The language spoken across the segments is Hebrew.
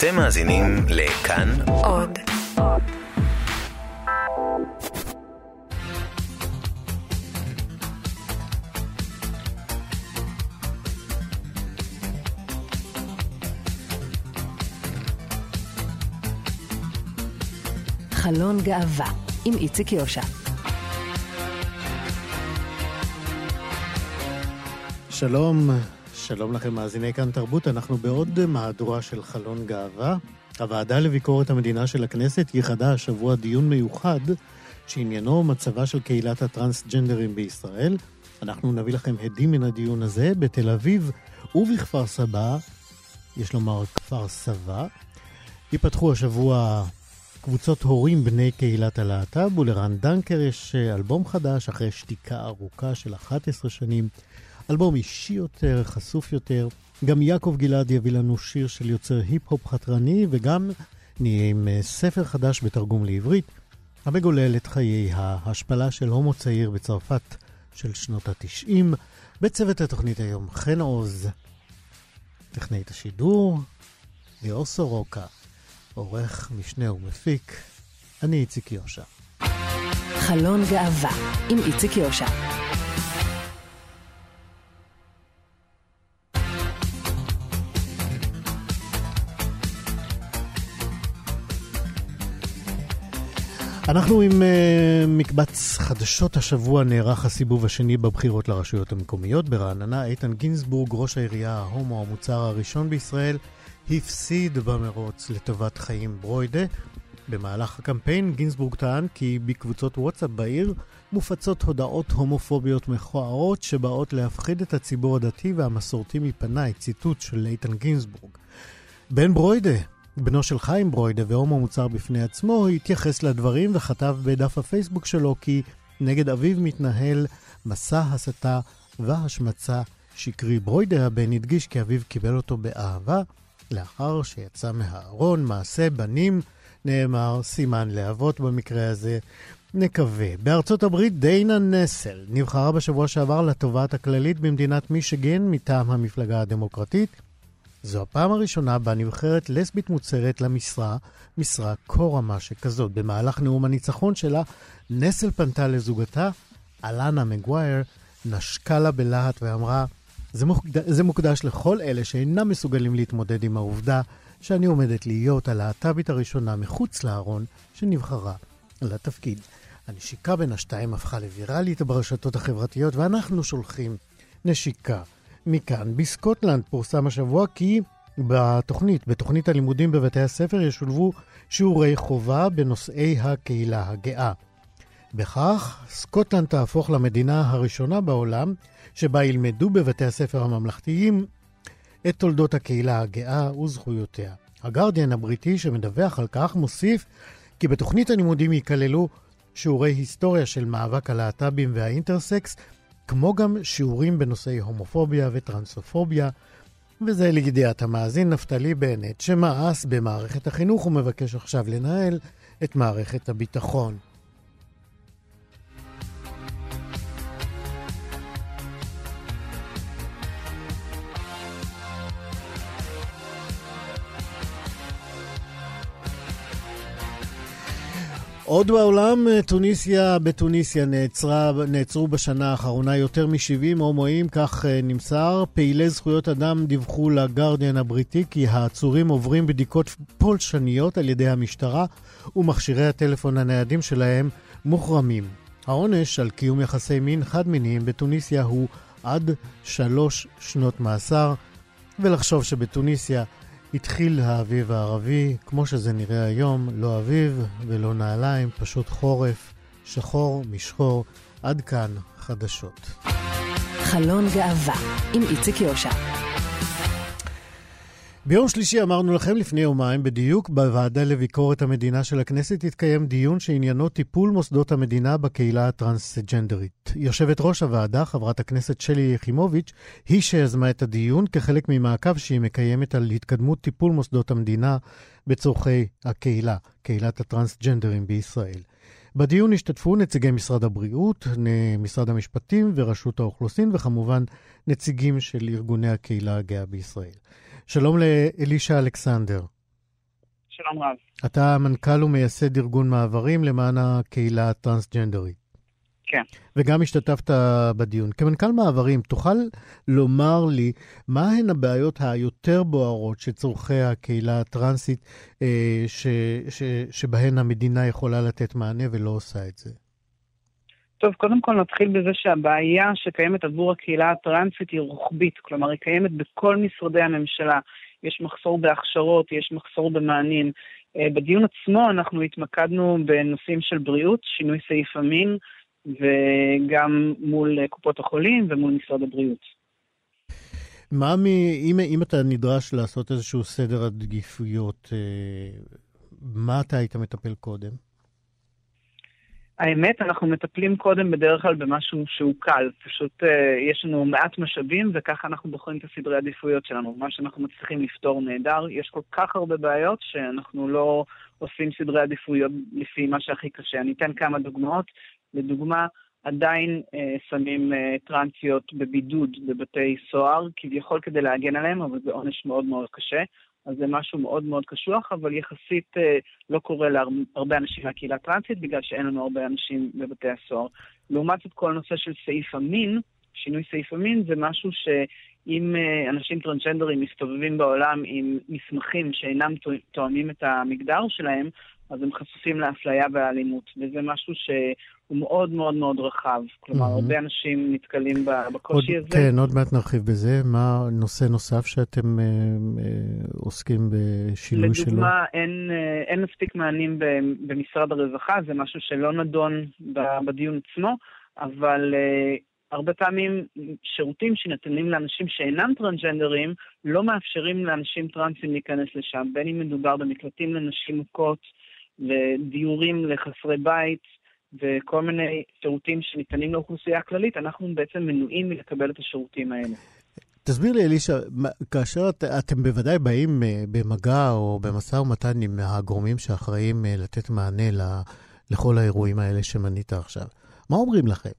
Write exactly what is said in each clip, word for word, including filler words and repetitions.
אתם מאזינים לכאן עוד. חלון גאווה עם איציק יושע. שלום, שלום לכם מאזיני כאן תרבות, אנחנו בעוד מהדורה של חלון גאווה. הוועדה לביקורת המדינה של הכנסת ייחדה השבוע דיון מיוחד שעניינו מצבה של קהילת הטרנסג'נדרים בישראל. אנחנו נביא לכם הדים מן הדיון הזה בתל אביב ובכפר סבא, יש לומר כפר סבא. ייפתחו השבוע קבוצות הורים בני קהילת הלהט"ב, ולרן דנקר יש אלבום חדש אחרי שתיקה ארוכה של אחת עשרה שנים. אלבום אישי יותר, חשוף יותר. גם יעקב גלעד יביא לנו שיר של יוצר היפ-הופ חתרני, וגם נהיה עם ספר חדש בתרגום לעברית, המגולל את חיי ההשפלה של הומו צעיר בצרפת של שנות התשעים. בצוות התוכנית היום חן עוז, טכנאית השידור, ויוסו רוקה, עורך משנה ומפיק. אני איציק יושע. חלון גאווה עם איציק יושע. אנחנו עם uh, מקבץ חדשות. השבוע נערך הסיבוב השני בבחירות לרשויות המקומיות. ברעננה, איתן גינסבורג, ראש העירייה ההומו המוצר הראשון בישראל, הפסיד במרוץ לטובת חיים ברוידה. במהלך הקמפיין גינסבורג טען כי בקבוצות וואטסאפ בעיר מופצות הודעות הומופוביות מכוערות שבאות להפחיד את הציבור הדתי והמסורתי מפני. ציטוט של איתן גינסבורג. בן ברוידה, בנו של חיים ברוידה והומו מוצר בפני עצמו, התייחס לדברים וכתב בדף הפייסבוק שלו כי נגד אביו מתנהל מסע הסתה והשמצה שקרי. ברוידה הבן הדגיש כי אביו קיבל אותו באהבה לאחר שיצא מהארון. מעשה בנים נאמר, סימן להבות במקרה הזה, נקווה. בארצות הברית, דיינה נסל נבחרה בשבוע שעבר לתובעת הכללית במדינת מישיגן מטעם המפלגה הדמוקרטית. זו הפעם הראשונה בה נבחרת לסבית מוצהרת למשרה, משרה כה רמה שכזאת. במהלך נאום הניצחון שלה, נסל פנתה לזוגתה, אלנה מגוייר, נשקה לה בלהט ואמרה, זה, מוקד... זה מוקדש לכל אלה שאינם מסוגלים להתמודד עם העובדה שאני עומדת להיות הלהט"בית הראשונה מחוץ לארון שנבחרה לתפקיד. הנשיקה בין השתיים הפכה לוויראלית ברשתות החברתיות, ואנחנו שולחים נשיקה מכאן. בסקוטלנד פורסם השבוע כי בתוכנית, בתוכנית הלימודים בבתי הספר ישולבו שיעורי חובה בנושאי הקהילה הגאה. בכך, סקוטלנד תהפוך למדינה הראשונה בעולם שבה ילמדו בבתי הספר הממלכתיים את תולדות הקהילה הגאה וזכויותיה. הגרדיאן הבריטי שמדווח על כך מוסיף כי בתוכנית הלימודים ייכללו שיעורי היסטוריה של מאבק הלהט"בים והאינטרסקס, כמו גם שיעורים בנושאי הומופוביה וטרנסופוביה. וזה לידיעת המאזין נפתלי בנט, שמאס במערכת החינוך ומבקש עכשיו לנהל את מערכת הביטחון. עוד בעולם, תוניסיה, בתוניסיה נעצרה, נעצרו בשנה האחרונה יותר מ-שבעים הומואים, כך נמסר. פעילי זכויות אדם דיווחו לגרדיאן הבריטי כי העצורים עוברים בדיקות פולשניות על ידי המשטרה ומכשירי הטלפון הניידים שלהם מוחרמים. העונש על קיום יחסי מין חד-מיניים בתוניסיה הוא עד שלוש שנות מאסר, ולחשוב שבתוניסיה התחיל האביב הערבי, כמו שזה נראה היום, לא אביב ולא נעליים, פשוט חורף, שחור משחור. עד כאן חדשות. חלון גאווה עם איציק יושע. ביום שלישי אמרנו לכם לפני יומיים בדיוק, בוועדה לביקורת המדינה של הכנסת התקיים דיון שעניינו טיפול מוסדות המדינה בקהילה הטרנסג'נדרית. יושבת ראש הוועדה, חברת הכנסת שלי יחימוביץ, היא שיזמה את הדיון כחלק ממעקב שהיא מקיימת על התקדמות טיפול מוסדות המדינה בצורכי הקהילה, קהילת הטרנסג'נדרים בישראל. בדיון השתתפו נציגי משרד הבריאות, משרד המשפטים ורשות האוכלוסין, וכמובן נציגים של ארגוני הקהילה הגאה בישראל. שלום לאלישע אלכסנדר. זמן רב. אתה מנכ"ל ומייסד ארגון מעברים למען הקהילה הטרנסג'נדרית. כן. וגם השתתפת בדיון. כמנכ"ל מעברים, תוכל לומר לי מה הן הבעיות היותר בוערות שצורכי הקהילה הטרנסית אה, ש, ש, שבהן המדינה יכולה לתת מענה ולא עושה את זה? טוב, קודם כל נתחיל בזה שהבעיה שקיימת עבור הקהילה הטרנסית היא רוחבית, כלומר היא קיימת בכל משרדי הממשלה. יש מחסור בהכשרות, יש מחסור במענים. בדיון עצמו אנחנו התמקדנו בנושאים של בריאות, שינוי סעיף המין, וגם מול קופות החולים ומול משרד הבריאות. מה, אם, אם אתה נדרש לעשות איזשהו סדר עדיפויות, מה אתה היית מטפל קודם? האמת, אנחנו מטפלים קודם בדרך כלל במשהו שהוא קל. פשוט יש לנו מעט משאבים, וככה אנחנו בוחרים את הסדרי עדיפויות שלנו. מה שאנחנו מצליחים לפתור נהדר, יש כל כך הרבה בעיות שאנחנו לא עושים סדרי עדיפויות לפי מה שהכי קשה. אני אתן כמה דוגמאות. לדוגמה, עדיין אה, שמים אה, טרנסיות בבידוד בבתי סוהר, כביכול כדי להגן עליהם, אבל זה עונש מאוד מאוד קשה. אז זה משהו מאוד מאוד קשוח, אבל יחסית אה, לא קורה להרבה אנשים מהקהילה הטרנסית, בגלל שאין לנו הרבה אנשים בבתי הסוהר. לעומת זאת, כל נושא של סעיף המין, שינוי סעיף המין, זה משהו שאם אה, אנשים טרנסג'נדרים מסתובבים בעולם עם מסמכים שאינם תואמים את המגדר שלהם, אז הם חשופים לאפליה והאלימות, וזה משהו שהוא מאוד מאוד מאוד רחב. כלומר, mm-hmm. הרבה אנשים נתקלים בקושי עוד, הזה. כן, עוד מעט נרחיב בזה. מה נושא נוסף שאתם אה, אה, עוסקים בשינוי לדוגמה, שלו? לדוגמה, אין, אין מספיק מענים במשרד הרווחה, זה משהו שלא נדון בדיון עצמו, אבל אה, הרבה פעמים שירותים שנתנים לאנשים שאינם טרנסג'נדרים, לא מאפשרים לאנשים טרנסים להיכנס לשם, בין אם מדובר במקלטים לנשים מוכות, לדיורים לחסרי בית וכל מיני שירותים שניתנים לאוכלוסייה הכללית, אנחנו בעצם מנועים מלקבל את השירותים האלה. תסביר לי, אלישע, כאשר את, אתם בוודאי באים במגע או במשא ומתן עם הגורמים שאחראים לתת מענה לכל האירועים האלה שמנית עכשיו, מה אומרים לכם?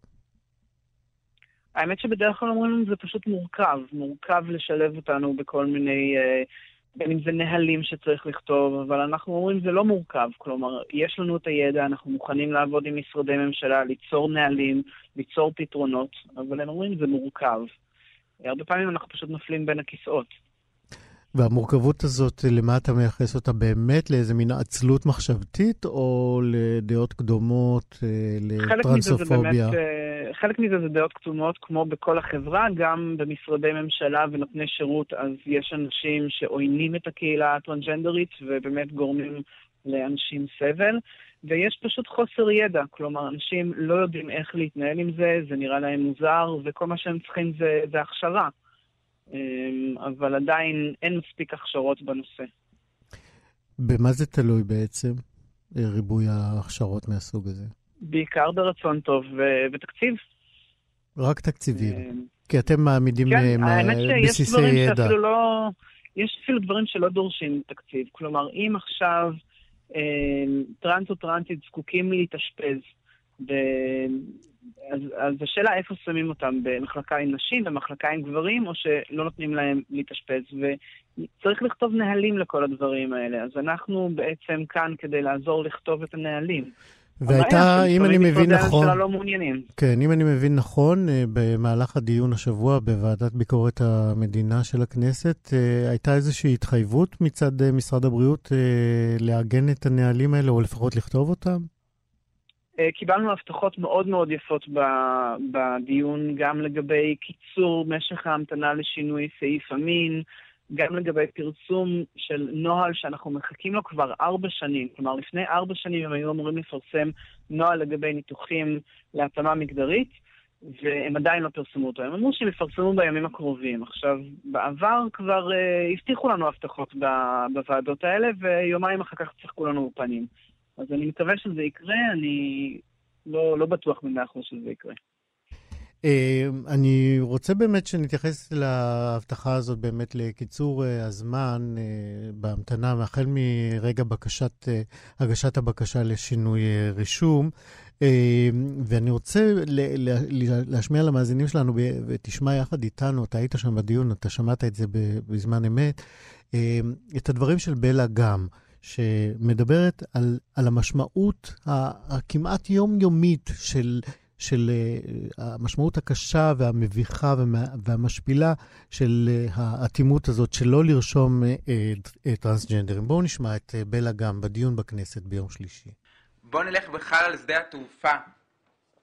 האמת שבדרך כלל אומרים לנו זה פשוט מורכב, מורכב לשלב אותנו בכל מיני... בין אם זה נהלים שצריך לכתוב, אבל אנחנו אומרים זה לא מורכב, כלומר יש לנו את הידע, אנחנו מוכנים לעבוד עם משרדי ממשלה, ליצור נהלים, ליצור פתרונות, אבל הם אומרים זה מורכב. הרבה פעמים אנחנו פשוט נופלים בין הכיסאות. והמורכבות הזאת, למה אתה מייחס אותה באמת? לאיזה מין עצלות מחשבתית או לדעות קדומות, לטרנסופוביה? חלק מזה זה דעות קדומות, כמו בכל החברה, גם במשרדי ממשלה ונותני שירות, אז יש אנשים שעוינים את הקהילה הטרנסג'נדרית ובאמת גורמים לאנשים סבל, ויש פשוט חוסר ידע, כלומר אנשים לא יודעים איך להתנהל עם זה, זה נראה להם מוזר, וכל מה שהם צריכים זה, זה הכשרה. אבל עדיין אין מספיק הכשרות בנושא. במה זה תלוי בעצם, ריבוי ההכשרות מהסוג הזה? בעיקר ברצון טוב ותקציב. רק תקציבים, כי אתם מעמידים בסיסי ידע. יש אפילו דברים שלא דורשים תקציב, כלומר אם עכשיו טרנס או טרנסית זקוקים להתאשפז, אז השאלה איפה שמים אותם, במחלקה עם נשים, במחלקה עם גברים, או שלא נותנים להם להתאשפז, וצריך לכתוב נהלים לכל הדברים האלה, אז אנחנו בעצם כאן כדי לעזור לכתוב את הנהלים. והייתה, אם אני מבין נכון, כן, אם אני מבין נכון, במהלך הדיון השבוע בוועדת ביקורת המדינה של הכנסת, הייתה איזושהי התחייבות מצד משרד הבריאות לעגן את הנהלים האלה, או לפחות לכתוב אותם? קיבלנו הבטחות מאוד מאוד יפות בדיון, גם לגבי קיצור משך ההמתנה לשינוי סעיף המין, גם לגבי פרסום של נוהל שאנחנו מחכים לו כבר ארבע שנים. כלומר, לפני ארבע שנים הם היו אמורים לפרסם נוהל לגבי ניתוחים להתאמה מגדרית, והם עדיין לא פרסמו אותו. הם אמרו שהם יפרסמו בימים הקרובים. עכשיו, בעבר כבר uh, הבטיחו לנו הבטחות בוועדות האלה, ויומיים אחר כך צחקו לנו בפנים. אז אני מקווה שזה יקרה, אני לא, לא בטוח במאה אחוז שזה יקרה. אני רוצה באמת שנתייחס להבטחה הזאת באמת לקיצור הזמן בהמתנה, מאחל מרגע בקשת, הגשת הבקשה לשינוי רישום, ואני רוצה להשמיע למאזינים שלנו, ותשמע יחד איתנו, אתה היית שם בדיון, אתה שמעת את זה בזמן אמת, את הדברים של בלה גם, שמדברת על, על המשמעות הכמעט יומיומית של, של המשמעות הקשה והמביכה והמשפילה של האטימות הזאת שלא לרשום טרנסג'נדרים. בואו נשמע את בלגל בדיון בכנסת ביום שלישי. בואו נלך בכלל על שדה התעופה,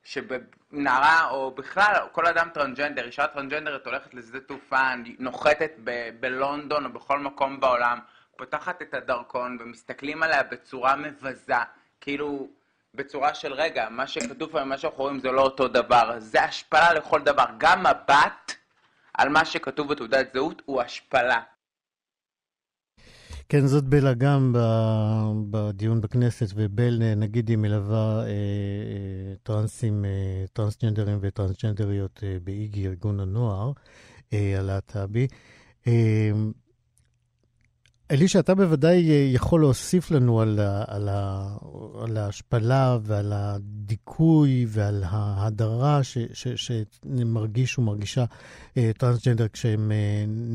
שבנערה או בכלל כל אדם טרנסג'נדר, אישה טרנסג'נדרת הולכת לשדה תעופה, נוחתת ב- בלונדון או בכל מקום בעולם, פותחת את הדרכון ומסתכלים עליה בצורה מבזה, כאילו בצורה של רגע, מה שכתוב ומה שאנחנו רואים זה לא אותו דבר, זה השפלה לכל דבר, גם מבט על מה שכתוב בתעודת זהות הוא השפלה. כן, זאת בלה גם בדיון בכנסת, ובל נגיד היא מלווה טרנסים, טרנסג'נדרים וטרנסג'נדריות באיגי, ארגון הנוער, הלהט"בי. אלישע, אתה בוודאי יכול להוסיף לנו על, על, על ההשפלה ועל הדיכוי ועל ההדרה ש, ש, שמרגיש ומרגישה טרנסג'נדר כשהם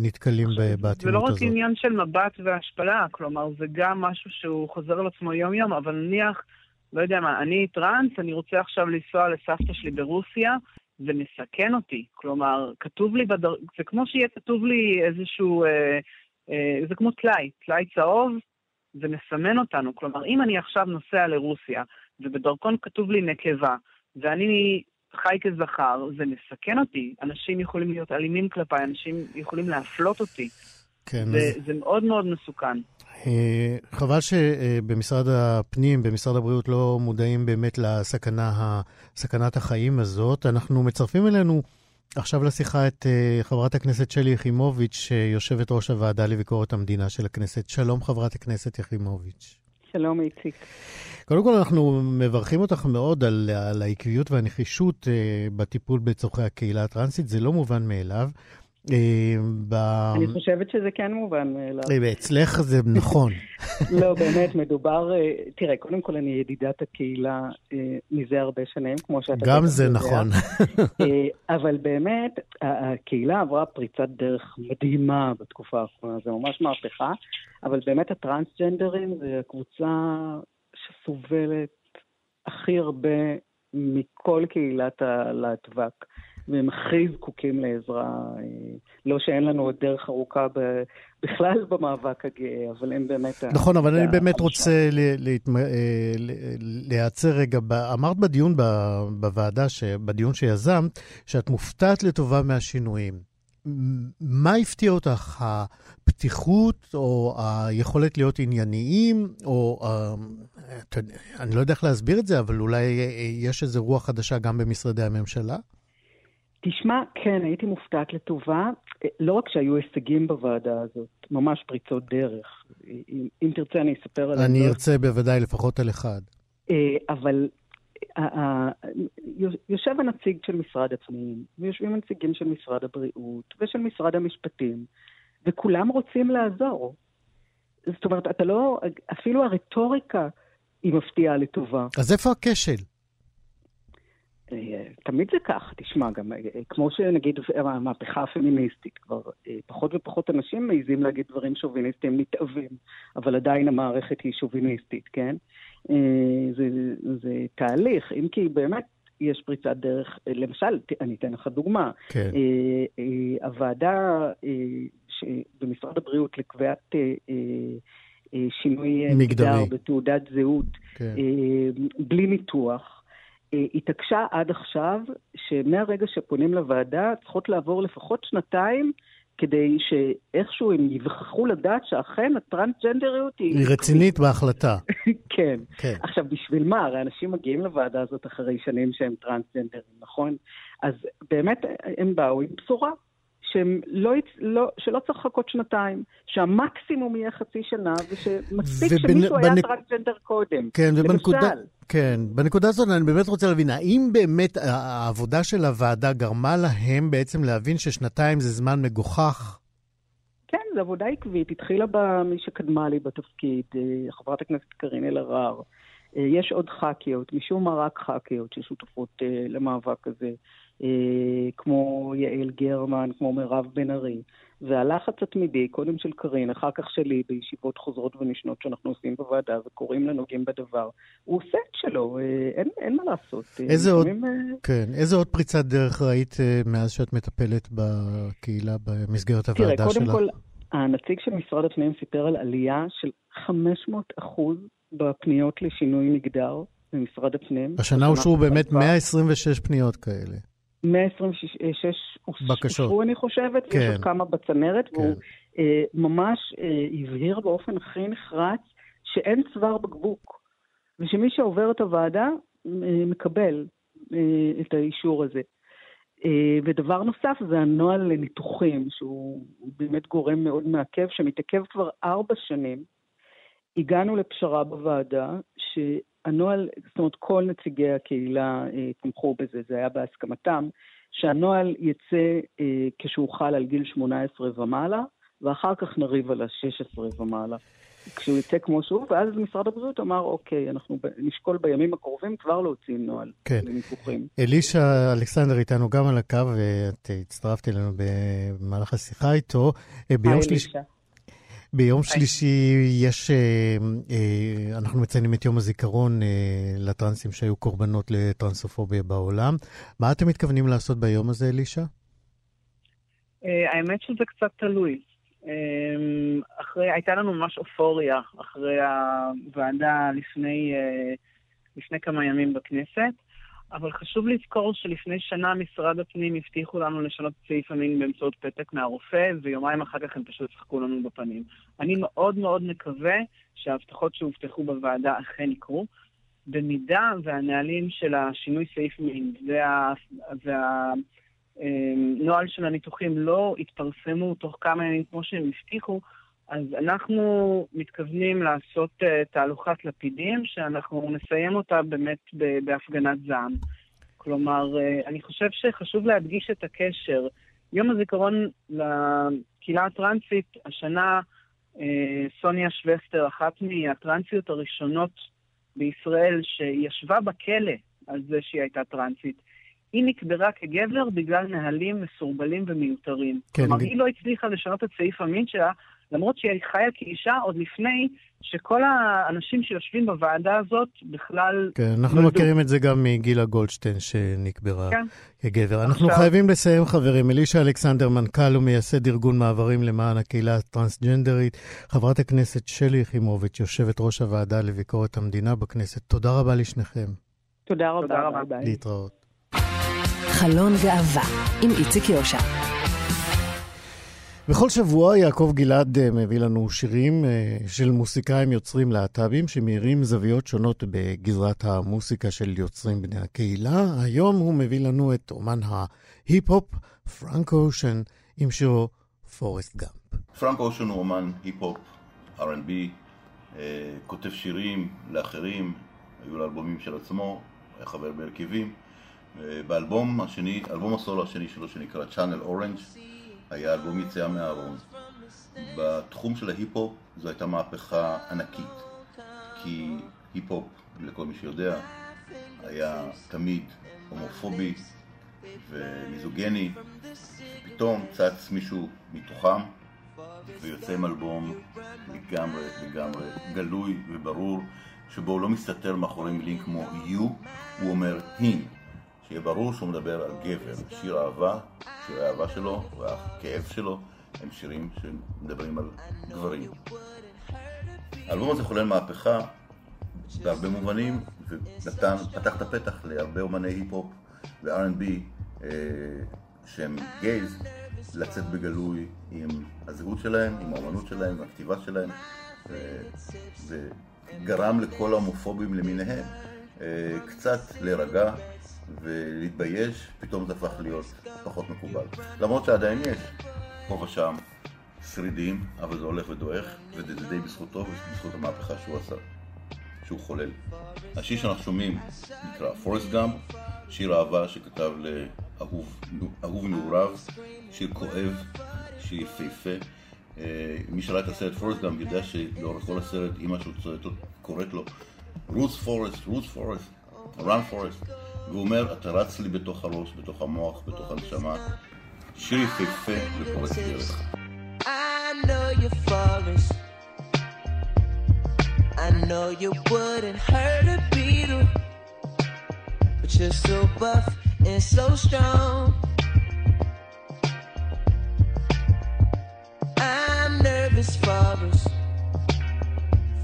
נתקלים בהתאימות הזאת. ולא רק עניין של מבט והשפלה, כלומר זה גם משהו שהוא חוזר על עצמו יום יום, אבל נניח, לא יודע מה, אני טרנס, אני רוצה עכשיו לנסוע לסבתא שלי ברוסיה, זה מסכן אותי, כלומר כתוב לי, בדר... זה כמו שיהיה כתוב לי איזשהו... אה, זה כמו תלאי, תלאי צהוב, זה מסמן אותנו. כלומר, אם אני עכשיו נוסע לרוסיה, ובדרכון כתוב לי נקבה, ואני חי כזכר, זה מסכן אותי. אנשים יכולים להיות אלימים כלפי, אנשים יכולים להפלות אותי. כן. זה, זה מאוד מאוד מסוכן. חבל שבמשרד הפנים, במשרד הבריאות, לא מודעים באמת לסכנה, סכנת החיים הזאת. אנחנו מצרפים אלינו עכשיו לשיחה את חברת הכנסת שלי יחימוביץ, יושבת ראש הוועדה לביקורת המדינה של הכנסת. שלום חברת הכנסת יחימוביץ. שלום איציק. קודם כל אנחנו מברכים אותך מאוד על, על העקביות והנחישות בטיפול בצורכי הקהילה הטרנסית, זה לא מובן מאליו. אני חושבת שזה כן מובן מאליו. אצלך זה נכון. לא, באמת, מדובר, תראה, קודם כל אני ידידת הקהילה מזה הרבה שנים, כמו שאתה... גם זה נכון. אבל באמת, הקהילה עברה פריצת דרך מדהימה בתקופה האחרונה, זה ממש מהפכה, אבל באמת הטרנסג'נדרים זה הקבוצה שסובלת הכי הרבה מכל קהילת הלהט"בק. והם הכי זקוקים לעזרה, לא שאין לנו עוד דרך ארוכה בכלל במאבק הגאה, אבל הם באמת... נכון, אבל אני באמת רוצה להיעצר רגע. אמרת בדיון בוועדה, בדיון שיזמת, שאת מופתעת לטובה מהשינויים. מה הפתיע אותך? הפתיחות או היכולת להיות ענייניים? או, אני לא יודע איך להסביר את זה, אבל אולי יש איזו רוח חדשה גם במשרדי הממשלה? תשמע, כן, הייתי מופתעת לטובה, לא רק שהיו הישגים בוועדה הזאת, ממש פריצות דרך. אם, אם תרצה אני אספר על... אני ארצה בוודאי לפחות על אחד. אבל יושב הנציג של משרד הפנים, ויושבים הנציגים של משרד הבריאות ושל משרד המשפטים, וכולם רוצים לעזור. זאת אומרת, אתה לא, אפילו הרטוריקה היא מפתיעה לטובה. אז איפה הכשל? תמיד זה כך, תשמע, גם כמו שנגיד המהפכה הפמיניסטית, כבר פחות ופחות אנשים מעיזים להגיד דברים שוביניסטיים נתאבים, אבל עדיין המערכת היא שוביניסטית, כן? זה, זה תהליך, אם כי באמת יש פריצת דרך, למשל, אני אתן לך דוגמה, כן. הוועדה במשרד הבריאות לקביעת שינוי מגדר בתעודת זהות, כן. בלי ניתוח, התעקשה עד עכשיו שמהרגע שפונים לוועדה צריכות לעבור לפחות שנתיים כדי שאיכשהו הם יבחרו לדעת שאכן הטרנסג'נדריות היא רצינית בהחלטה. כן. כן. עכשיו בשביל מה? הרי אנשים מגיעים לוועדה הזאת אחרי שנים שהם טרנסג'נדרים, נכון? אז באמת הם באו עם בשורה שהם לא, לא, שלא צריך לחכות שנתיים, שהמקסימום יהיה חצי שנה, ושמספיק ובנ... שמישהו בנק... היה טרנסג'נדר קודם. כן, ובנקודה... כן, בנקודה הזאת אני באמת רוצה להבין, האם באמת העבודה של הוועדה גרמה להם בעצם להבין ששנתיים זה זמן מגוחך? כן, זו עבודה עקבית. התחילה במי שקדמה לי בתפקיד, חברת הכנסת קרין אלהרר. יש עוד ח"כיות, משום מה רק ח"כיות ששותפות למאבק הזה, כמו יעל גרמן, כמו מירב בן ארי, והלחץ התמידי, קודם של קרין, אחר כך שלי, בישיבות חוזרות ונשנות שאנחנו עושים בוועדה, וקוראים לנוגעים בדבר, הוא עושה את שלו, אין, אין מה לעשות. איזה עוד, עם... כן, איזה עוד פריצת דרך ראית מאז שאת מטפלת בקהילה, במסגרת הוועדה תראה, קודם שלה? קודם כל, הנציג של משרד הפנים סיפר על עלייה של חמש מאות אחוז בפניות לשינוי מגדר במשרד הפנים. השנה הושרו באמת מאה עשרים ושש פניות כאלה. מאה עשרים ושש הושרו, אני חושבת, כן. יש עוד כמה בצנרת, כן. והוא אה, ממש אה, הבהיר באופן הכי נחרץ שאין צוואר בקבוק, ושמי שעובר את הוועדה אה, מקבל אה, את האישור הזה. ודבר נוסף זה הנוהל לניתוחים, שהוא באמת גורם מאוד מעכב, שמתעכב כבר ארבע שנים. הגענו לפשרה בוועדה, שהנוהל, זאת אומרת, כל נציגי הקהילה תמכו בזה, זה היה בהסכמתם, שהנוהל יצא כשהוא חל על גיל שמונה עשרה ומעלה, ואחר כך נריב על ה-שש עשרה ומעלה. כשהוא יצא כמו שהוא, ואז משרד הבריאות אמר, אוקיי, אנחנו נשקול בימים הקרובים כבר להוציא נוהל. כן. לניתוחים. אלישע אלכסנדר איתנו גם על הקו, ואת הצטרפת אלינו במהלך השיחה איתו. היי, אלישע. ביום שלישי יש, אנחנו מציינים את יום הזיכרון לטרנסים שהיו קורבנות לטרנסופוביה בעולם. מה אתם מתכוונים לעשות ביום הזה, אלישע? האמת שזה קצת תלוי. אחרי, הייתה לנו ממש אופוריה אחרי הוועדה לפני, לפני כמה ימים בכנסת, אבל חשוב לזכור שלפני שנה משרד הפנים הבטיחו לנו לשנות סעיף המין באמצעות פתק מהרופא, ויומיים אחר כך הם פשוט שחקו לנו בפנים. אני מאוד מאוד מקווה שההבטחות שהובטחו בוועדה אכן יקרו, במידה והנהלים של השינוי סעיף מין וה... וה... נוהל של הניתוחים לא התפרסמו תוך כמה ימים כמו שהם הבטיחו, אז אנחנו מתכוונים לעשות תהלוכת לפידים שאנחנו נסיים אותה באמת בהפגנת זעם. כלומר, אני חושב שחשוב להדגיש את הקשר. יום הזיכרון לקהילה הטרנסית, השנה סוניה שווסטר, אחת מהטרנסיות הראשונות בישראל שישבה בכלא על זה שהיא הייתה טרנסית, היא נקברה כגבר בגלל נהלים מסורבלים ומיותרים. כן, כלומר, ב... היא לא הצליחה לשנות את סעיף המין שלה, למרות שהיא חיה כאישה עוד לפני שכל האנשים שיושבים בוועדה הזאת בכלל... כן, אנחנו מלדו. מכירים את זה גם מגילה גולדשטיין שנקברה כן. כגבר. עכשיו... אנחנו חייבים לסיים, חברים. אלישע אלכסנדר, מנכ"ל ומייסד ארגון מעברים למען הקהילה הטרנסג'נדרית. חברת הכנסת שלי יחימוביץ, יושבת ראש הוועדה לביקורת המדינה בכנסת. תודה רבה לשניכם. תודה רבה. תודה רבה. רבה. להתראות. חלון גאווה עם איציק יושע. בכל שבוע יעקב גלעד מביא לנו שירים של מוסיקאים יוצרים להט"בים שמאירים זוויות שונות בגזרת המוסיקה של יוצרים בני הקהילה. היום הוא מביא לנו את אומן ההיפ-הופ פרנק אושן עם שירו פורסט גאמפ. פרנק אושן הוא אומן היפ-הופ, אר אנד בי, כותב שירים לאחרים, היו לאלבומים של עצמו, היה חבר בהרכבים. באלבום השני, אלבום הסולו השני שלו שנקרא Channel Orange, היה אלבום יציאה מהארון. בתחום של ההיפ-הופ זו הייתה מהפכה ענקית, כי היפ-הופ, לכל מי שיודע, היה תמיד הומופובי ומיזוגני. פתאום צץ מישהו מתוכם ויוצא עם אלבום לגמרי, לגמרי גלוי וברור, שבו הוא לא מסתתר מאחורי מילים כמו you, הוא אומר him. שיהיה ברור שהוא מדבר על גבר. שיר אהבה, שיר האהבה שלו והכאב שלו הם שירים שמדברים על גברים. האלבום הזה חולל מהפכה בהרבה מובנים, ונתן, פתח את הפתח להרבה אומני היפ-הופ ו-אר אנד בי אה, שהם גייז, לצאת בגלוי עם הזהות שלהם, עם האומנות שלהם, עם הכתיבה שלהם, וגרם לכל ההומופובים למיניהם אה, קצת להירגע ולהתבייש. פתאום זה הפך להיות פחות מקובל, למרות שעדיין יש פה ושם שרידים, אבל זה הולך ודועך, וזה די בזכותו ובזכות המהפכה שהוא עשה, שהוא חולל. השיר שאנחנו שומעים נקרא פורסט גאמפ, שיר אהבה שכתב לאהוב נעוריו, שיר כואב, שיר יפהפה. מי שראה את הסרט פורסט גאמפ יודע שלאורך כל הסרט אמא שהוא קוראת לו רוץ פורסט, רוץ פורסט, רן פורסט, והוא אומר, אתה רץ לי בתוך הראש, בתוך המוח, בתוך הנשמה, שיר יפהפה ופורץ דרך. know you're forest. I know you wouldn't hurt a beetle, but you're so buff and so strong. I'm nervous, forest.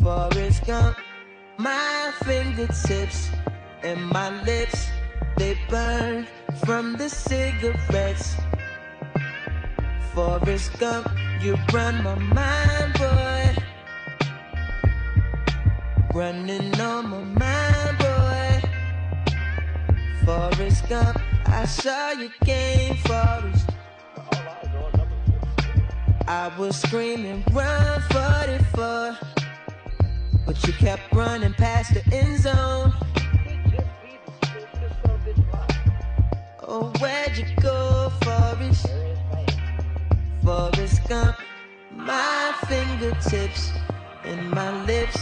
Forest Gump. My fingertips and my lips, they burn from the cigarettes. Forest Gump, you run my mind, boy. Running on my mind, boy. Forest Gump, I saw your game, Forest. I was screaming, run forty-four, but you kept running past the end zone. Oh, where'd you go, Forest? Forest Gump, my fingertips and my lips,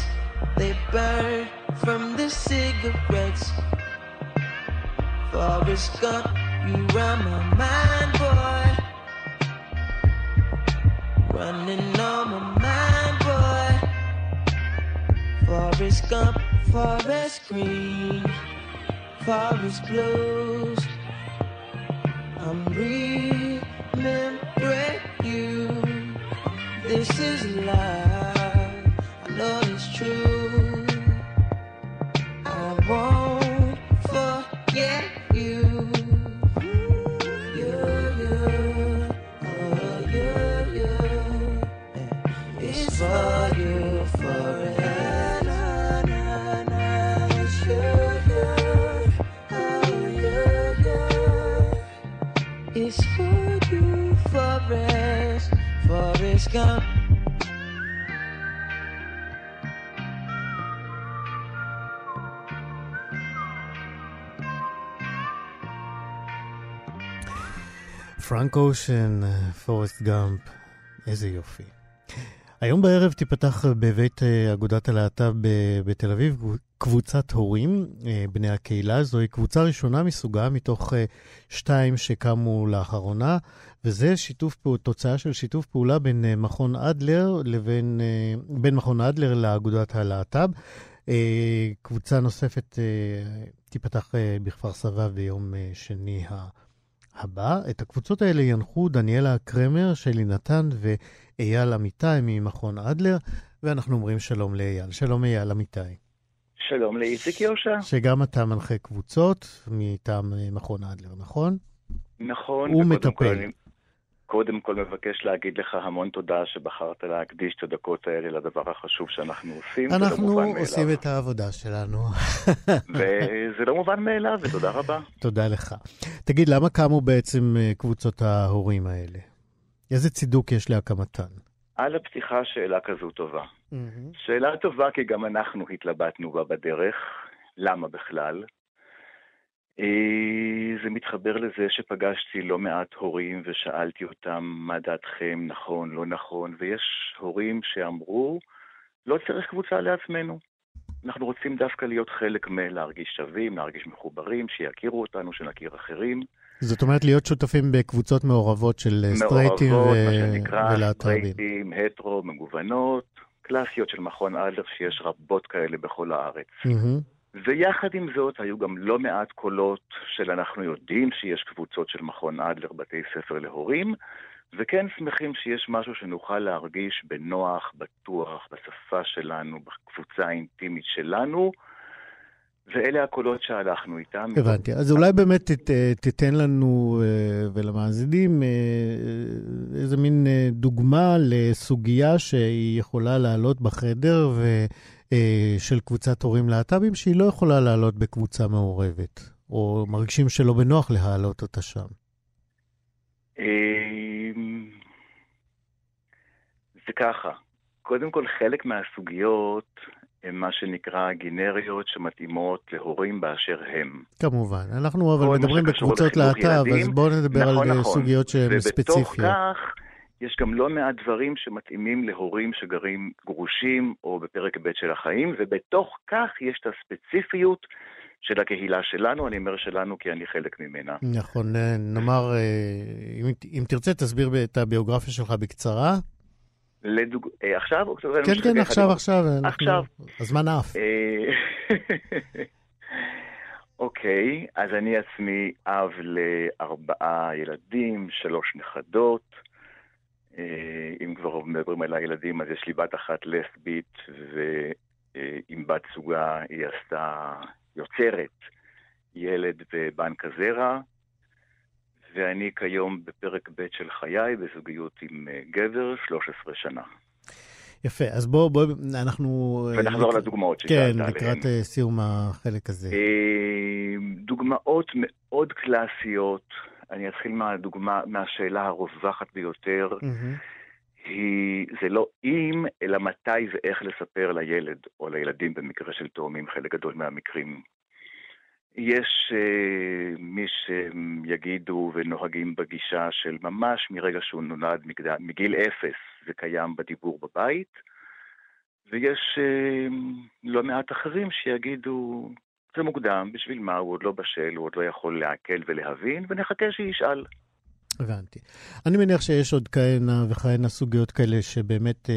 they burn from the cigarettes. Forest Gump, you run my mind, boy. Running on my mind, boy. Forest Gump, forest green, forest blues. I'm remembering you. This is love, I know it's true. I won't forget you. You, you, oh, you, you. It's for you forever. It's for you, Forest, Forest Gump. פרנק אושן, Forest Gump, איזה יופי. היום בערב תיפתח בבית אגודת הלהט"ב בתל אביב קבוצת הורים בני הקהילה. זוהי קבוצה ראשונה מסוגה מתוך שתיים שקמו לאחרונה, וזה שיתוף, תוצאה של שיתוף פעולה בין מכון אדלר לבין בין מכון אדלר לאגודת הלהט"ב. קבוצה נוספת תיפתח בכפר סבא ביום שני הבא. את הקבוצות האלה ינחו דניאלה קרמר, שלי נתן ו אייל אמיתי ממכון אדלר, ואנחנו אומרים שלום לאייל. שלום אייל אמיתי. שלום לאיציק יושע. שגם אתה מנחה קבוצות מטעם מכון אדלר, נכון? נכון. הוא מטפל. קודם כל מבקש להגיד לך המון תודה שבחרת להקדיש את הדקות האלה לדבר החשוב שאנחנו עושים. אנחנו עושים את העבודה שלנו. וזה לא מובן מאליו, ותודה רבה. תודה לך. תגיד, למה קמו בעצם קבוצות ההורים האלה? איזה צידוק יש להקמתן? על הפתיחה שאלה כזו טובה. Mm-hmm. שאלה טובה כי גם אנחנו התלבטנו בה בדרך. למה בכלל? זה מתחבר לזה שפגשתי לא מעט הורים ושאלתי אותם מה דעתכם, נכון, לא נכון, ויש הורים שאמרו, לא צריך קבוצה לעצמנו. אנחנו רוצים דווקא להיות חלק מלהרגיש שווים, להרגיש מחוברים, שיכירו אותנו, שנכיר אחרים. זאת אומרת להיות שותפים בקבוצות מעורבות של סטרייטים ולהט"בים. סטרייטים, הטרו, מגוונות, קלאסיות של מכון אדלר שיש רבות כאלה בכל הארץ. ויחד עם זאת היו גם לא מעט קולות של אנחנו יודעים שיש קבוצות של מכון אדלר בתי ספר להורים, וכן שמחים שיש משהו שנוכל להרגיש בנוח, בטוח, בשפה שלנו, בקבוצה האינטימית שלנו, ואלה הקולות שהלכנו איתם. הבנתי. אז אולי באמת תיתן לנו ולמאזינים איזה מין דוגמה לסוגיה שהיא יכולה לעלות בחדר של קבוצת הורים להט"בים, שהיא לא יכולה לעלות בקבוצה מעורבת, או מרגישים שלא בנוח להעלות אותה שם. זה ככה. קודם כל, חלק מהסוגיות הם מה שנקרא גנריות שמתאימות להורים באשר הם. כמובן. אנחנו אבל מדברים בקבוצות להט"ב, אז בואו נדבר נכון, על נכון. סוגיות שהן ספציפיות. ובתוך כך, יש גם לא מעט דברים שמתאימים להורים שגרים גרושים או בפרק ב' של החיים, ובתוך כך יש את הספציפיות של הקהילה שלנו, אני אומר שלנו כי אני חלק ממנה. נכון, נאמר, אם, אם תרצה תסביר את הביוגרפיה שלך בקצרה. לדוג... עכשיו? כן, כן, עכשיו, עכשיו. עכשיו. אז מה נעף? אוקיי, אז אני עצמי אב לארבעה ילדים, שלוש נכדות. אם כבר מדברים על הילדים, אז יש לי בת אחת לסבית, ועם בת סוגה היא עשתה יוצרת ילד בבנק הזרע, ואני כיום בפרק ב' של חיי, בזוגיות עם גבר, שלוש עשרה שנה. יפה, אז בואו, בוא, אנחנו... ונחזור לק... לדוגמאות שכנת עליהן. כן, לקראת עליהם. סיום החלק הזה. דוגמאות מאוד קלאסיות. אני אתחיל מהדוגמה, מהשאלה הרווחת ביותר. Mm-hmm. היא, זה לא אם, אלא מתי ואיך לספר לילד, או לילדים במקרה של תאומים, חלק גדול מהמקרים. יש uh, מי שיגידו ונוהגים בגישה של ממש מרגע שהוא נולד מגד... מגיל אפס, זה קיים בדיבור בבית, ויש uh, לא מעט אחרים שיגידו, זה מוקדם, בשביל מה, הוא עוד לא בשל, הוא עוד לא יכול להקל ולהבין, ונחכה שישאל. הבנתי. אני מניח שיש עוד כהנה וכהנה סוגיות כאלה שבאמת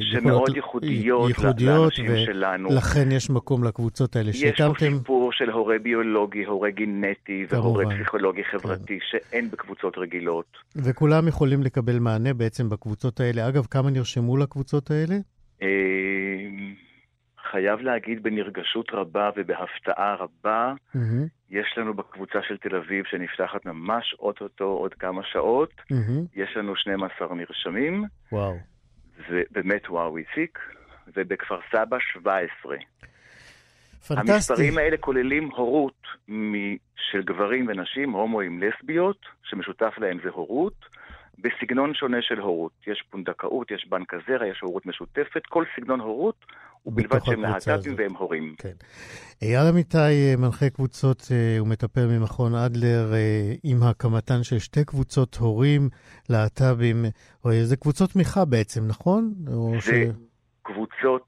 שמאוד ייחודיות לאנשים שלנו. לכן יש מקום לקבוצות האלה שהקמתם. יש סיפור של הורה ביולוגי, הורה גנטי והורה פסיכולוגי חברתי שאין בקבוצות רגילות. וכולם יכולים לקבל מענה בעצם בקבוצות האלה. אגב, כמה נרשמו לקבוצות האלה? חייב להגיד בנרגשות רבה ובהפתעה רבה, יש לנו בקבוצה של תל אביב שנפתחת ממש אוטוטו עוד כמה שעות, יש לנו שנים עשר נרשמים, וואו. זה באמת וואו איציק, ובכפר סבא שבע עשרה. פנטסטי. המספרים האלה כוללים הורות של גברים ונשים, הומואים לסביות, שמשותף להם זה הורות, בסגנון שונה של הורות. יש פונדקאות, יש בנק הזרע, יש הורות משותפת, כל סגנון הורות, ובלבד שהם להט"בים והם הורים. כן. אייל אמיתי, מנחה קבוצות ומטפל ממכון אדלר, עם הקמתן של שתי קבוצות הורים להט"בים, זה קבוצות תמיכה בעצם, נכון? זה ש... קבוצות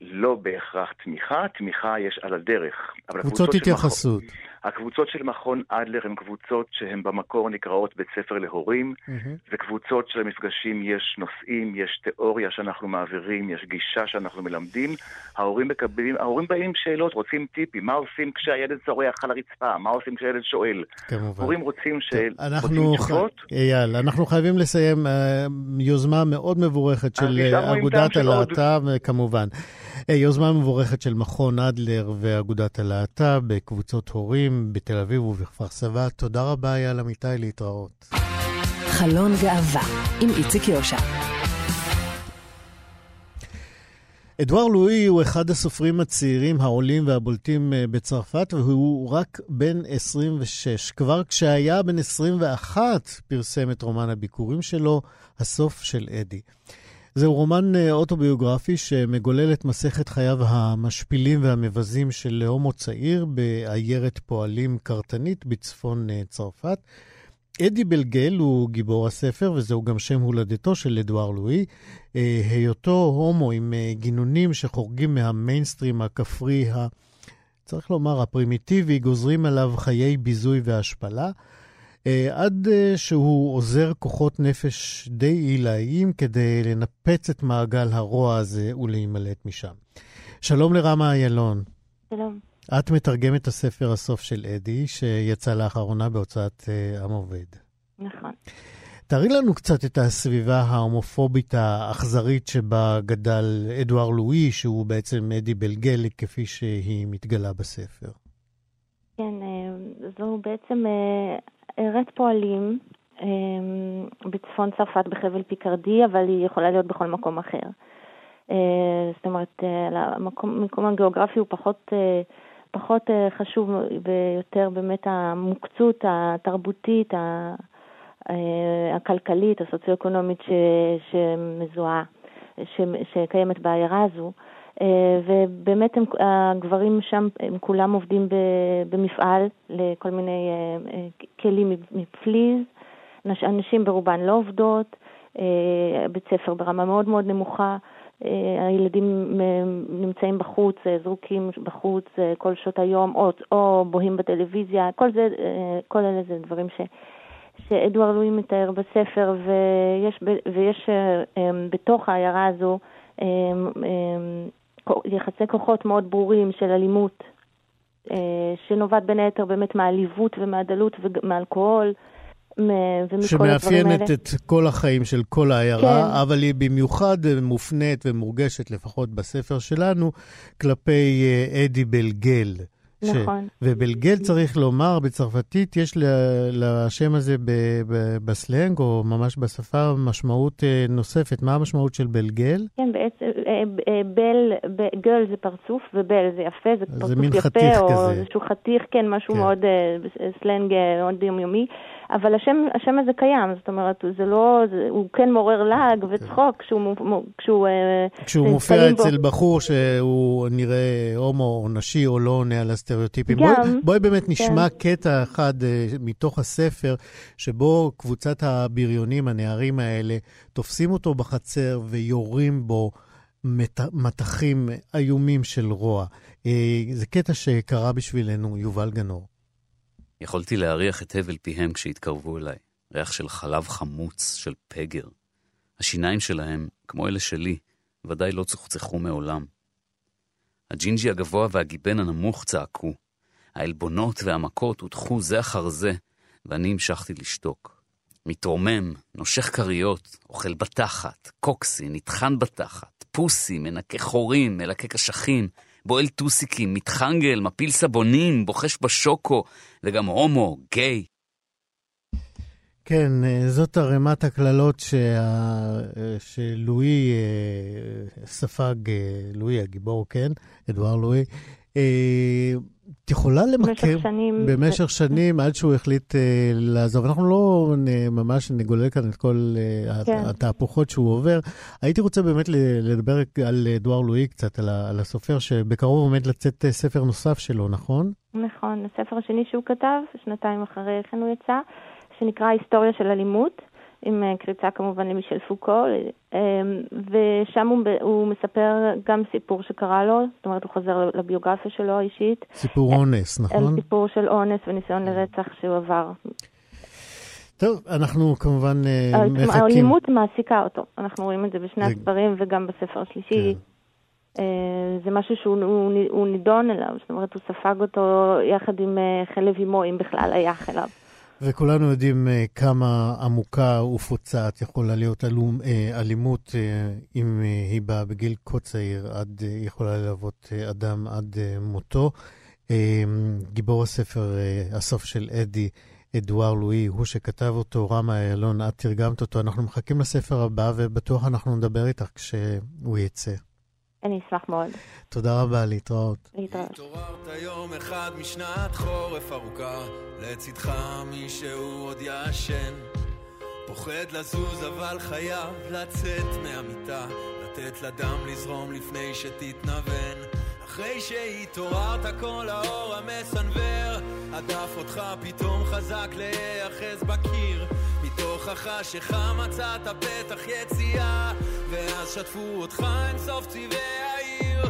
לא בהכרח תמיכה, תמיכה יש על הדרך. קבוצות התייחסות. הקבוצות של מכון אדלר הן קבוצות שהן במקור נקראות בית ספר להורים, mm-hmm. וקבוצות של המפגשים יש נושאים, יש תיאוריה שאנחנו מעבירים, יש גישה שאנחנו מלמדים. ההורים, מקבלים, ההורים באים עם שאלות, רוצים טיפים, מה עושים כשהילד צורח על הרצפה, מה עושים כשהילד שואל. כמובן. הורים רוצים שאלות, רוצים תשובות. ח... אייל, אנחנו חייבים לסיים uh, יוזמה מאוד מבורכת של אגודת הלהט"ב, כמובן. יוזמה מבורכת של מכון אדלר ואגודת הלהט"ב בקבוצות הורים בתל אביב ובכפר סבא. תודה רבה, יעל אמיתי, להתראות. חלון גאווה עם איציק יושע. אדואר לואי הוא אחד הסופרים הצעירים העולים והבולטים בצרפת, והוא רק בן עשרים ושש. כבר כשהיה בן עשרים ואחת פרסם את רומן הביקורים שלו, הסוף של אדי. זהו רומן אוטוביוגרפי שמגולל את מסכת חייו המשפילים והמבזים של הומו צעיר בעיירת פועלים קרתנית בצפון צרפת. אדי בלגל הוא גיבור הספר, וזהו גם שם הולדתו של אדואר לואי. היותו הומו עם גינונים שחורגים מהמיינסטרים הכפרי, ה... צריך לומר, הפרימיטיבי, גוזרים עליו חיי ביזוי והשפלה. עד שהוא עוזר כוחות נפש די עילאיים כדי לנפץ את מעגל הרוע הזה ולהימלט משם. שלום לרמה איילון. שלום. את מתרגמת את הספר הסוף של אדי, שיצא לאחרונה בהוצאת עם עובד. נכון. תארי לנו קצת את הסביבה ההומופובית האכזרית שבה גדל אדואר לואי, שהוא בעצם אדי בלגל, כפי שהיא מתגלה בספר. כן, זו בעצם... עיירת פועלים בצפון צרפת בחבל פיקרדי, אבל היא יכולה להיות בכל מקום אחר. זאת אומרת, המקום הגיאוגרפי הוא פחות, פחות חשוב ביותר באמת המוקצות התרבותית, הכלכלית, הסוציו-אקונומית שמזוהה, שקיימת בעיירה הזו. ובאמת הגברים שם הם כולם עובדים במפעל לכל מיני כלים מפליז, אנשים ברובן לא עובדות, בית ספר ברמה מאוד מאוד נמוכה, הילדים נמצאים בחוץ, זרוקים בחוץ כל שעות היום, או, או בוהים בטלוויזיה, כל זה, כל אלה זה דברים ש, שאדואר לואי מתאר בספר, ויש, ויש בתוך העיירה הזו יחסי כוחות מאוד ברורים של אלימות, שנובעת בין היתר באמת מהעליבות ומהדלות ומאלכוהול, שמאפיינת את כל החיים של כל העיירה, כן. אבל היא במיוחד מופנית ומורגשת, לפחות בספר שלנו, כלפי אדי בלגל. נכון. ש... ובלגל צריך לומר, בצרפתית יש לשם הזה בסלנג, או ממש בשפה, משמעות נוספת. מה המשמעות של בלגל? כן, בעצם, בל, גל זה פרצוף, ובל זה יפה, זה פרצוף זה מין יפה, חתיך או כזה. איזשהו חתיך, כן, משהו כן. מאוד סלנג, מאוד יומיומי. אבל השם, השם הזה קיים, זאת אומרת, זה לא, זה, הוא כן מורר לג וצחוק כשהוא, כשהוא, כשהוא מופיע אצל בו. בחור שהוא נראה הומו או נשי או לא עונה על הסטריאוטיפים. בואי, בואי באמת נשמע כן. קטע אחד uh, מתוך הספר, שבו קבוצת הבריונים, הנערים האלה, תופסים אותו בחצר ויורים בו מת, מתחים איומים של רוע. Uh, זה קטע שקרה בשבילנו, יובל גנור. יכולתי להריח את הבל פיהם כשהתקרבו אליי, ריח של חלב חמוץ, של פגר. השיניים שלהם, כמו אלה שלי, ודאי לא צחצחו מעולם. הג'ינג'י הגבוה והגיבן הנמוך צעקו. העלבונות והמכות הותחו זה אחר זה, ואני המשכתי לשתוק. מתרומם, נושך קריות, אוכל בתחת, קוקסי, נטחן בתחת, פוסי, מנקה חורים, מלקה קשחים, בועל טוסיקים, מתחנגל, מפיל סבונים, בוחש בשוקו, וגם הומו, גיי. כן, זאת הרמת הכללות שה... שלואי ספג, לואי הגיבור, כן, אדואר לואי, תיכולה למכר במשך שנים עד שהוא החליט לעזוב. אנחנו לא ממש נגולל כאן את כל התהפוכות שהוא עובר. הייתי רוצה באמת לדבר על אדואר לואי קצת, על הסופר שבקרוב עומד לצאת ספר נוסף שלו, נכון? נכון, הספר השני שהוא כתב, שנתיים אחרי כן הוא יצא, שנקרא היסטוריה של אלימות, עם קריצה כמובן למישל פוקו, ושם הוא, הוא מספר גם סיפור שקרה לו, זאת אומרת הוא חוזר לביוגרפיה שלו האישית. סיפור אונס, נכון? סיפור של אונס וניסיון לרצח שהוא עבר. טוב, אנחנו כמובן מחכים. האלימות מעסיקה אותו, אנחנו רואים את זה בשני הספרים וגם בספר השלישי. זה משהו שהוא נידון אליו, זאת אומרת הוא ספג אותו יחד עם חלב אימו, אם בכלל היה חלב. וכולנו יודעים כמה עמוקה ופוצעת יכולה להיות אלימות, אם היא באה בגיל כה צעיר, עד יכולה ללוות אדם עד מותו. גיבור הספר, הסוף של אדי, אדואר לואי, הוא שכתב אותו, רמה אלון, את תרגמת אותו. אנחנו מחכים לספר הבא, ובטוח אנחנו נדבר איתך כשהוא יצא. אני אשמח מאוד. תודה רבה, להתראות. להתראות. התעוררת יום אחד משנת חורף ארוכה, לצדך מישהו עוד ישן, פוחד לזוז אבל חייב לצאת מהמיטה, לתת לדם לזרום לפני שתתנוון. אחרי שהתעוררת כל האור המסנבר, עדף אותך פתאום חזק להיאחז בקיר, מתוכך שחם מצאת פתח יציאה, ואז שתפו אותך עם סוף צבעי העיר.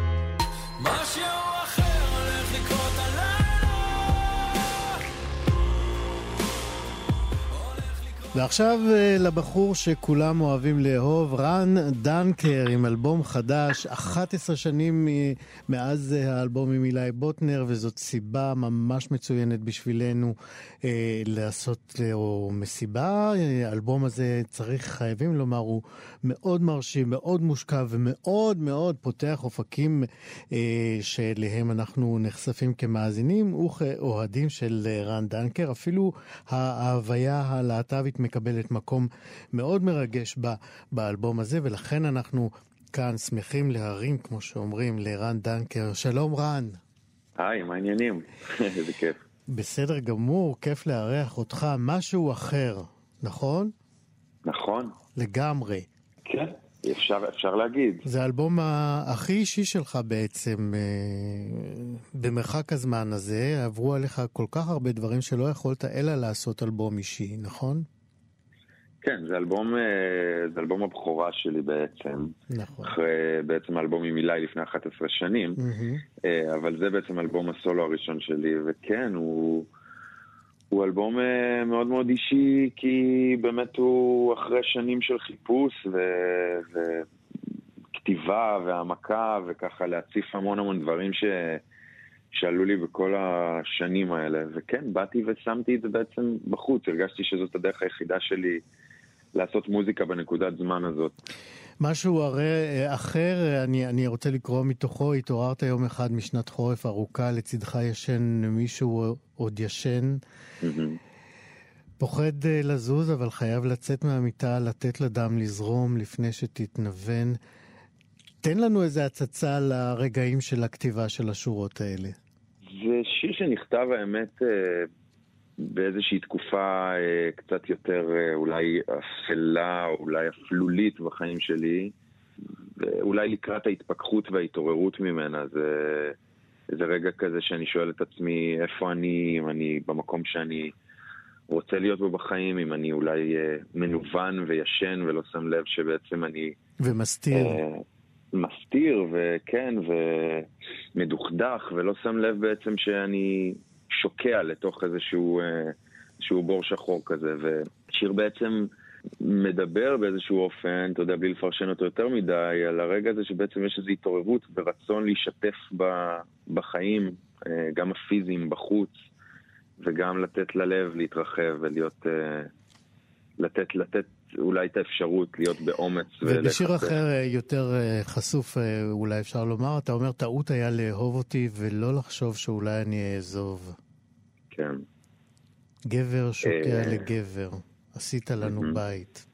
משהו אחר הולך לקרות הלילה, הולך לקרות. ועכשיו לבחור שכולם אוהבים לאהוב, רן דנקר עם אלבום חדש, אחת עשרה שנים מאז האלבום עם אליי בוטנר, וזאת סיבה ממש מצוינת בשבילנו אה, לעשות או מסיבה. האלבום הזה, צריך, חייבים לומר, הוא מאוד מרשים, מאוד מושקע ומאוד מאוד פותח אופקים אה, שאליהם אנחנו נחשפים כמאזינים וכאוהדים של רן דנקר. אפילו ההוויה הלהט"בית מקבלת מקום מאוד מרגש ב, באלבום הזה, ולכן אנחנו כאן שמחים להרים, כמו שאומרים, לרן דנקר. שלום רן. היי, מה העניינים? איזה כיף. בסדר גמור, כיף לארח אותך. משהו אחר, נכון? נכון. לגמרי. כן, אפשר, אפשר להגיד. זה האלבום הכי אישי שלך בעצם, במרחק הזמן הזה. עברו עליך כל כך הרבה דברים שלא יכולת אלא לעשות אלבום אישי, נכון? כן, זה אלבום, זה אלבום הבכורה שלי בעצם. נכון. אחרי, בעצם אלבום עם אליי לפני אחת עשרה שנים, mm-hmm. אבל זה בעצם אלבום הסולו הראשון שלי, וכן, הוא, הוא אלבום מאוד מאוד אישי, כי באמת הוא אחרי שנים של חיפוש וכתיבה והעמקה, וככה להציף המון המון דברים ש... שעלו לי בכל השנים האלה. וכן, באתי ושמתי את זה בעצם בחוץ, הרגשתי שזאת הדרך היחידה שלי לעשות מוזיקה בנקודת זמן הזאת. משהו הרי אחר, אני, אני רוצה לקרוא מתוכו, התעוררת יום אחד משנת חורף ארוכה, לצדך ישן מישהו עוד ישן, פוחד לזוז אבל חייב לצאת מהמיטה, לתת לדם לזרום לפני שתתנוון. תן לנו איזה הצצה לרגעים של הכתיבה של השורות האלה. זה שיר שנכתב האמת באיזושהי תקופה קצת יותר אולי אפלה, אולי אפלולית בחיים שלי, אולי לקראת ההתפכחות וההתעוררות ממנה. זה, זה רגע כזה שאני שואל את עצמי איפה אני, אם אני במקום שאני רוצה להיות בו בחיים, אם אני אולי מנוון וישן ולא שם לב שבעצם אני... ומסתיר. אה, מסתיר וכן, ומדוכדך, ולא שם לב בעצם שאני... שוקע לתוך איזשהו שהוא בור שחור כזה. ושיר בעצם מדבר באיזשהו אופן, אתה יודע, בלי לפרשן אותו יותר מדי, על הרגע הזה שבעצם יש איזו התעוררות ורצון להשתף בחיים, גם הפיזיים בחוץ, וגם לתת ללב להתרחב ולהיות, לתת, לתת אולי את האפשרות להיות באומץ. ובשיר אחר יותר חשוף, אולי אפשר לומר, אתה אומר, טעות היה לאהוב אותי ולא לחשוב שאולי אני אעזוב. כן. גבר שוקע לגבר, עשית לנו בית.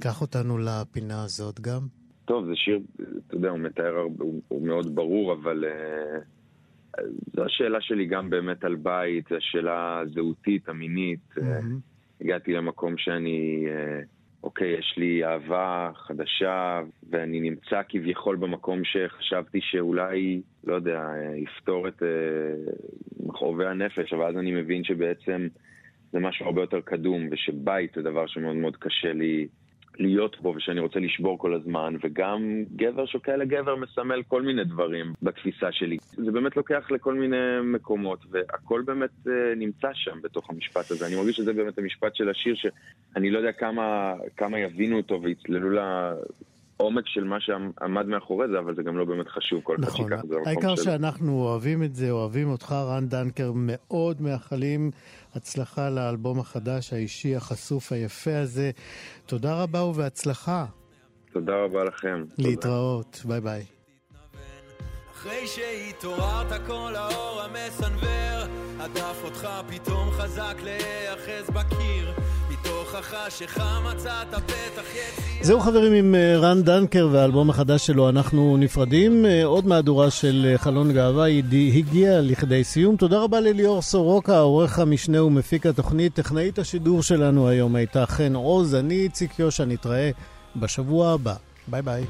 קח אותנו לפינה הזאת גם. טוב, זה שיר, אתה יודע, הוא מתאר, הוא מאוד ברור, אבל זו השאלה שלי גם באמת על בית, זו השאלה זהותית, אמינית. הגעתי למקום שאני, אוקיי, יש לי אהבה חדשה, ואני נמצא כביכול במקום שחשבתי שאולי, לא יודע, יפתור את מכאובי הנפש, אבל אז אני מבין שבעצם זה משהו הרבה יותר קדום, ושבית זה דבר שמאוד מאוד קשה לי להיות בו, ושאני רוצה לשבור כל הזמן, וגם גבר שוקע לגבר מסמל כל מיני דברים בתפיסה שלי. זה באמת לוקח לכל מיני מקומות, והכל באמת נמצא שם בתוך המשפט הזה. אני מרגיש שזה באמת המשפט של השיר, שאני לא יודע כמה, כמה יבינו אותו ויצללו לעומק של מה שעמד מאחורי זה, אבל זה גם לא באמת חשוב כל כך. נכון, העיקר שאנחנו אוהבים את זה, אוהבים אותך, רן דנקר, מאוד מאחלים הצלחה לאלבום החדש, האישי, החשוף, היפה הזה. תודה רבה ובהצלחה. תודה רבה לכם. להתראות, ביי ביי. אחרי שהתעוררת כל האור המסנבר, עדף אותך פתאום חזק להיאחז בקיר, מתוכחה שחם מצאת פתח יציאה. זהו חברים, עם רן דנקר והאלבום החדש שלו אנחנו נפרדים. עוד מהדורה של חלון גאווה הגיעה לכדי סיום. תודה רבה לליאור סורוקה, העורך המשנה ומפיק התוכנית. טכנאית השידור שלנו היום הייתה חן עוז. אני איציק יושע, נתראה בשבוע הבא. ביי ביי.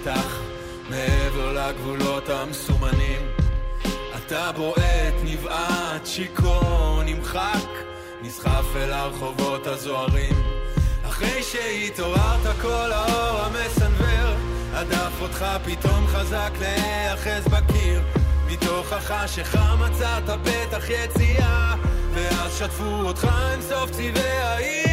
מתח מעבר לגבולות המסומנים, אתה בועט, נבעט, שיקור, נמחק, נסחף אל הרחובות הזוהרים. אחרי שהתעוררת כל האור המסנבר, עדף אותך פתאום חזק להיאחז בקיר, מתוכך שחם מצאת בטח יציאה, ואז שטפו אותך עם סוף צבעי העיר.